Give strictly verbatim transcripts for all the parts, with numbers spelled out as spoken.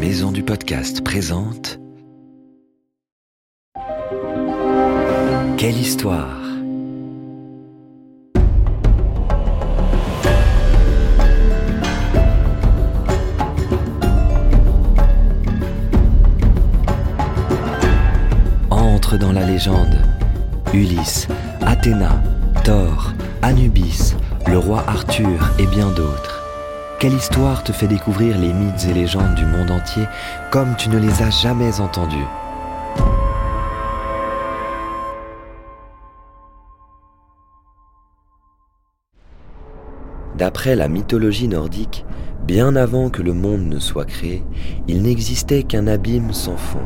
Maison du Podcast présente Quelle histoire? Entre dans la légende. Ulysse, Athéna, Thor, Anubis, le roi Arthur et bien d'autres. Quelle histoire te fait découvrir les mythes et légendes du monde entier comme tu ne les as jamais entendus? D'après la mythologie nordique, bien avant que le monde ne soit créé, il n'existait qu'un abîme sans fond.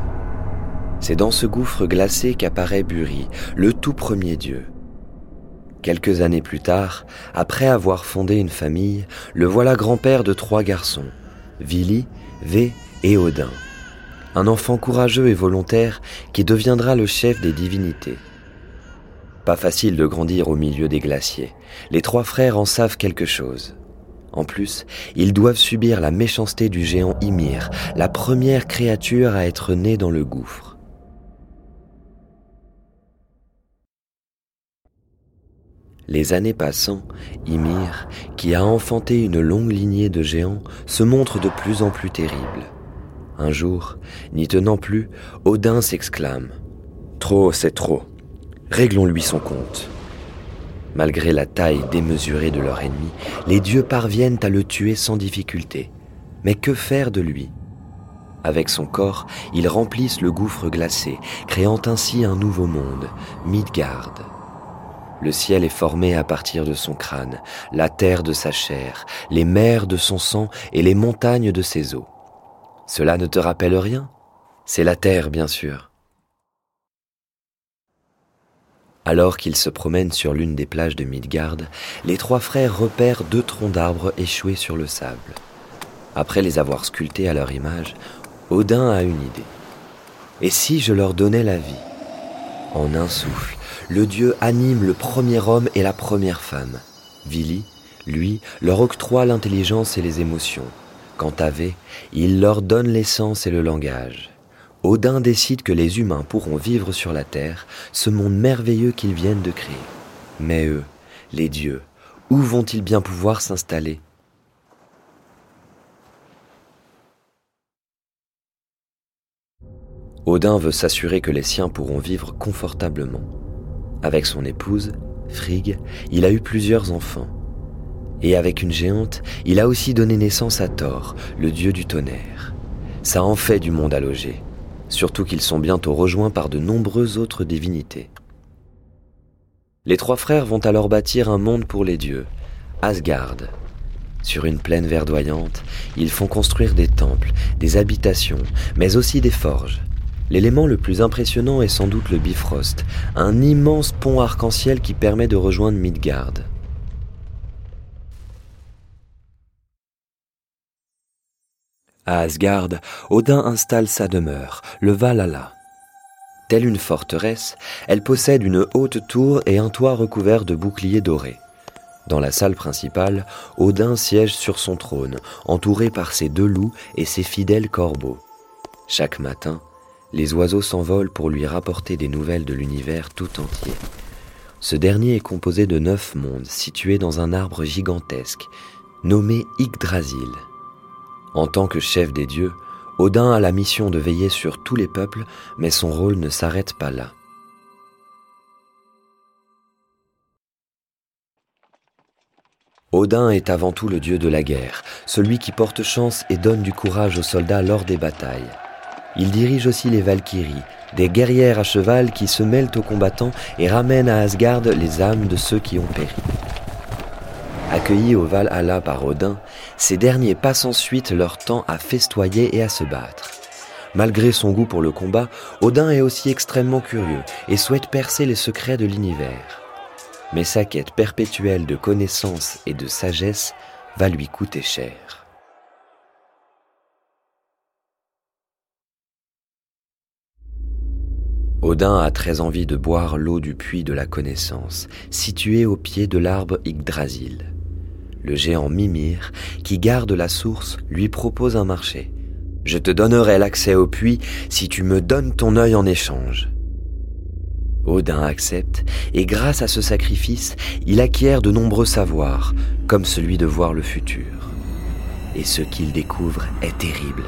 C'est dans ce gouffre glacé qu'apparaît Buri, le tout premier dieu. Quelques années plus tard, après avoir fondé une famille, le voilà grand-père de trois garçons, Vili, Vé et Odin. Un enfant courageux et volontaire qui deviendra le chef des divinités. Pas facile de grandir au milieu des glaciers. Les trois frères en savent quelque chose. En plus, ils doivent subir la méchanceté du géant Ymir, la première créature à être née dans le gouffre. Les années passant, Ymir, qui a enfanté une longue lignée de géants, se montre de plus en plus terrible. Un jour, n'y tenant plus, Odin s'exclame « Trop, c'est trop. Réglons-lui son compte. » Malgré la taille démesurée de leur ennemi, les dieux parviennent à le tuer sans difficulté. Mais que faire de lui ? Avec son corps, ils remplissent le gouffre glacé, créant ainsi un nouveau monde, Midgard. Le ciel est formé à partir de son crâne, la terre de sa chair, les mers de son sang et les montagnes de ses eaux. Cela ne te rappelle rien? C'est la terre, bien sûr. Alors qu'ils se promènent sur l'une des plages de Midgard, les trois frères repèrent deux troncs d'arbres échoués sur le sable. Après les avoir sculptés à leur image, Odin a une idée. Et si je leur donnais la vie? En un souffle, le dieu anime le premier homme et la première femme. Vili, lui, leur octroie l'intelligence et les émotions. Quant à Vé, il leur donne l'essence et le langage. Odin décide que les humains pourront vivre sur la terre, ce monde merveilleux qu'ils viennent de créer. Mais eux, les dieux, où vont-ils bien pouvoir s'installer ? Odin veut s'assurer que les siens pourront vivre confortablement. Avec son épouse, Frigg, il a eu plusieurs enfants. Et avec une géante, il a aussi donné naissance à Thor, le dieu du tonnerre. Ça en fait du monde à loger, surtout qu'ils sont bientôt rejoints par de nombreuses autres divinités. Les trois frères vont alors bâtir un monde pour les dieux, Asgard. Sur une plaine verdoyante, ils font construire des temples, des habitations, mais aussi des forges. L'élément le plus impressionnant est sans doute le Bifrost, un immense pont arc-en-ciel qui permet de rejoindre Midgard. À Asgard, Odin installe sa demeure, le Valhalla. Telle une forteresse, elle possède une haute tour et un toit recouvert de boucliers dorés. Dans la salle principale, Odin siège sur son trône, entouré par ses deux loups et ses fidèles corbeaux. Chaque matin, les oiseaux s'envolent pour lui rapporter des nouvelles de l'univers tout entier. Ce dernier est composé de neuf mondes situés dans un arbre gigantesque, nommé Yggdrasil. En tant que chef des dieux, Odin a la mission de veiller sur tous les peuples, mais son rôle ne s'arrête pas là. Odin est avant tout le dieu de la guerre, celui qui porte chance et donne du courage aux soldats lors des batailles. Il dirige aussi les Valkyries, des guerrières à cheval qui se mêlent aux combattants et ramènent à Asgard les âmes de ceux qui ont péri. Accueillis au Valhalla par Odin, ces derniers passent ensuite leur temps à festoyer et à se battre. Malgré son goût pour le combat, Odin est aussi extrêmement curieux et souhaite percer les secrets de l'univers. Mais sa quête perpétuelle de connaissances et de sagesse va lui coûter cher. Odin a très envie de boire l'eau du puits de la connaissance, située au pied de l'arbre Yggdrasil. Le géant Mimir, qui garde la source, lui propose un marché. Je te donnerai l'accès au puits si tu me donnes ton œil en échange. » Odin accepte, et grâce à ce sacrifice, il acquiert de nombreux savoirs, comme celui de voir le futur. Et ce qu'il découvre est terrible.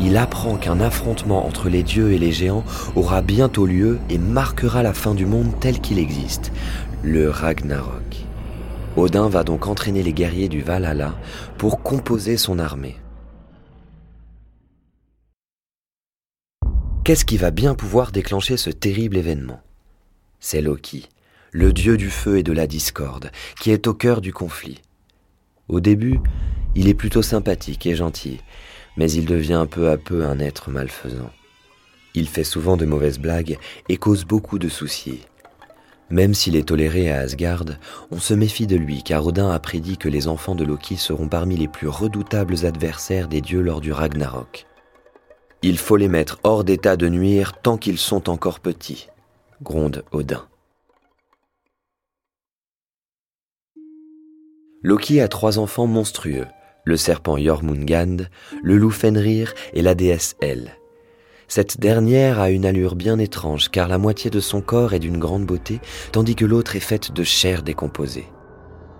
Il apprend qu'un affrontement entre les dieux et les géants aura bientôt lieu et marquera la fin du monde tel qu'il existe, le Ragnarok. Odin va donc entraîner les guerriers du Valhalla pour composer son armée. Qu'est-ce qui va bien pouvoir déclencher ce terrible événement ? C'est Loki, le dieu du feu et de la discorde, qui est au cœur du conflit. Au début, il est plutôt sympathique et gentil, mais il devient peu à peu un être malfaisant. Il fait souvent de mauvaises blagues et cause beaucoup de soucis. Même s'il est toléré à Asgard, on se méfie de lui car Odin a prédit que les enfants de Loki seront parmi les plus redoutables adversaires des dieux lors du Ragnarok. Il faut les mettre hors d'état de nuire tant qu'ils sont encore petits, gronde Odin. Loki a trois enfants monstrueux, le serpent Jormungand, le loup Fenrir et la déesse Hel. Cette dernière a une allure bien étrange car la moitié de son corps est d'une grande beauté tandis que l'autre est faite de chair décomposée.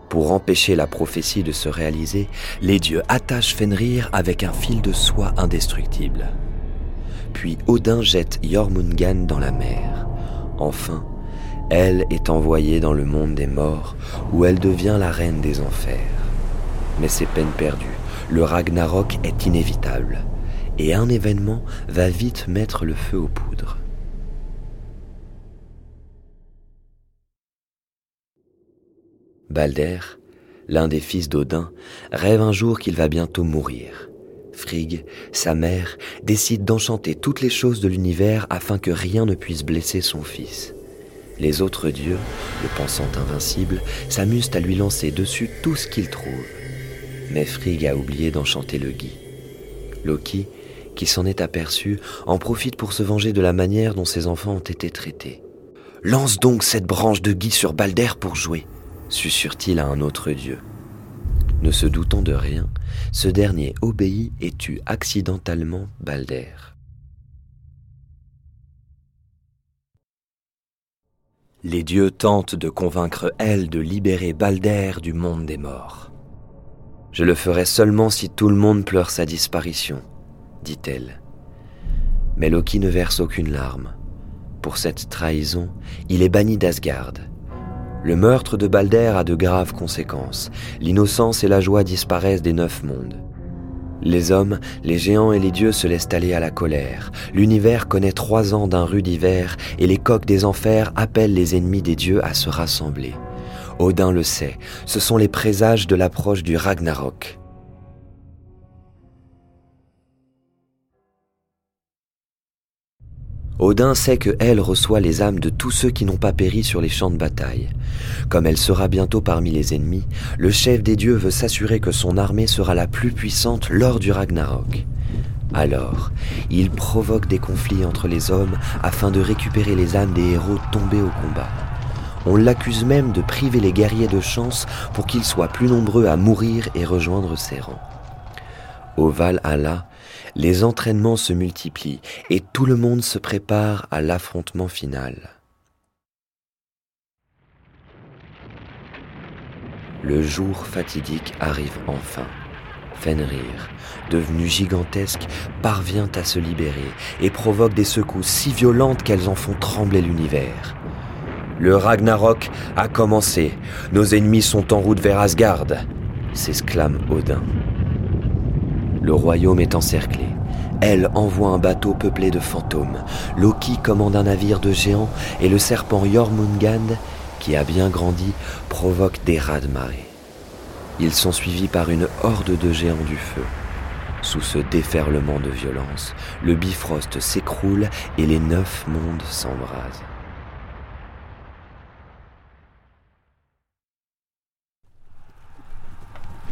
Pour empêcher la prophétie de se réaliser, les dieux attachent Fenrir avec un fil de soie indestructible. Puis Odin jette Jormungand dans la mer. Enfin, elle est envoyée dans le monde des morts où elle devient la reine des enfers. Mais c'est peine perdue, le Ragnarok est inévitable. Et un événement va vite mettre le feu aux poudres. Balder, l'un des fils d'Odin, rêve un jour qu'il va bientôt mourir. Frigg, sa mère, décide d'enchanter toutes les choses de l'univers afin que rien ne puisse blesser son fils. Les autres dieux, le pensant invincible, s'amusent à lui lancer dessus tout ce qu'ils trouvent. Mais Frigg a oublié d'enchanter le gui. Loki, qui s'en est aperçu, en profite pour se venger de la manière dont ses enfants ont été traités. « Lance donc cette branche de gui sur Balder pour jouer !» susurre-t-il à un autre dieu. Ne se doutant de rien, ce dernier obéit et tue accidentellement Balder. Les dieux tentent de convaincre Hel de libérer Balder du monde des morts. « Je le ferai seulement si tout le monde pleure sa disparition, » dit-elle. Mais Loki ne verse aucune larme. Pour cette trahison, il est banni d'Asgard. Le meurtre de Balder a de graves conséquences. L'innocence et la joie disparaissent des neuf mondes. Les hommes, les géants et les dieux se laissent aller à la colère. L'univers connaît trois ans d'un rude hiver et les coqs des enfers appellent les ennemis des dieux à se rassembler. Odin le sait, ce sont les présages de l'approche du Ragnarok. Odin sait que Hel reçoit les âmes de tous ceux qui n'ont pas péri sur les champs de bataille. Comme elle sera bientôt parmi les ennemis, le chef des dieux veut s'assurer que son armée sera la plus puissante lors du Ragnarok. Alors, il provoque des conflits entre les hommes afin de récupérer les âmes des héros tombés au combat. On l'accuse même de priver les guerriers de chance pour qu'ils soient plus nombreux à mourir et rejoindre ses rangs. Au Valhalla, les entraînements se multiplient et tout le monde se prépare à l'affrontement final. Le jour fatidique arrive enfin. Fenrir, devenu gigantesque, parvient à se libérer et provoque des secousses si violentes qu'elles en font trembler l'univers. Le Ragnarok a commencé. Nos ennemis sont en route vers Asgard, s'exclame Odin. Le royaume est encerclé. Hel envoie un bateau peuplé de fantômes. Loki commande un navire de géants et le serpent Jormungand, qui a bien grandi, provoque des raz-de-marée. Ils sont suivis par une horde de géants du feu. Sous ce déferlement de violence, le Bifrost s'écroule et les neuf mondes s'embrasent.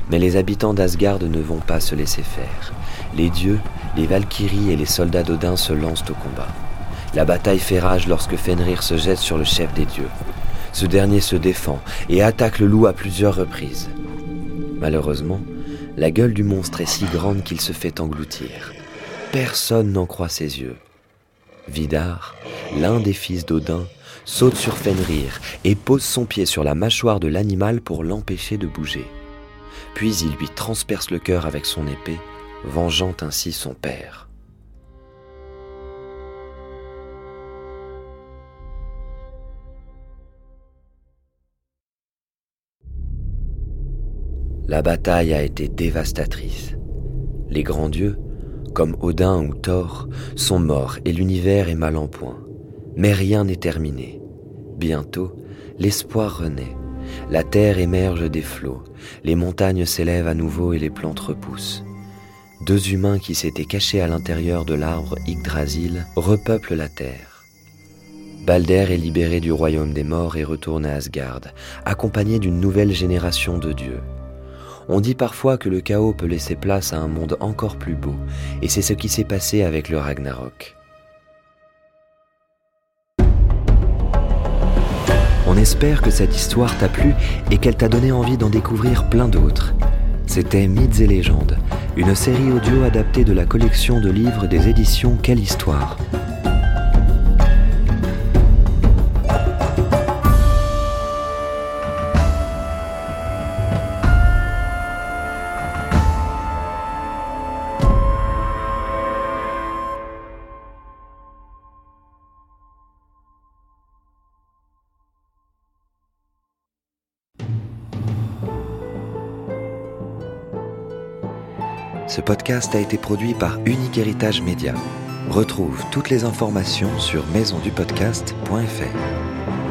Mais les habitants d'Asgard ne vont pas se laisser faire. Les dieux, les Valkyries et les soldats d'Odin se lancent au combat. La bataille fait rage lorsque Fenrir se jette sur le chef des dieux. Ce dernier se défend et attaque le loup à plusieurs reprises. Malheureusement, la gueule du monstre est si grande qu'il se fait engloutir. Personne n'en croit ses yeux. Vidar, l'un des fils d'Odin, saute sur Fenrir et pose son pied sur la mâchoire de l'animal pour l'empêcher de bouger. Puis il lui transperce le cœur avec son épée, vengeant ainsi son père. La bataille a été dévastatrice. Les grands dieux, comme Odin ou Thor, sont morts et l'univers est mal en point. Mais rien n'est terminé. Bientôt, l'espoir renaît. La terre émerge des flots, les montagnes s'élèvent à nouveau et les plantes repoussent. Deux humains qui s'étaient cachés à l'intérieur de l'arbre Yggdrasil repeuplent la terre. Balder est libéré du royaume des morts et retourne à Asgard, accompagné d'une nouvelle génération de dieux. On dit parfois que le chaos peut laisser place à un monde encore plus beau, et c'est ce qui s'est passé avec le Ragnarok. On espère que cette histoire t'a plu et qu'elle t'a donné envie d'en découvrir plein d'autres. C'était Mythes et légendes, une série audio adaptée de la collection de livres des éditions Quelle histoire. Ce podcast a été produit par Unique Héritage Média. Retrouve toutes les informations sur maison du podcast point f r.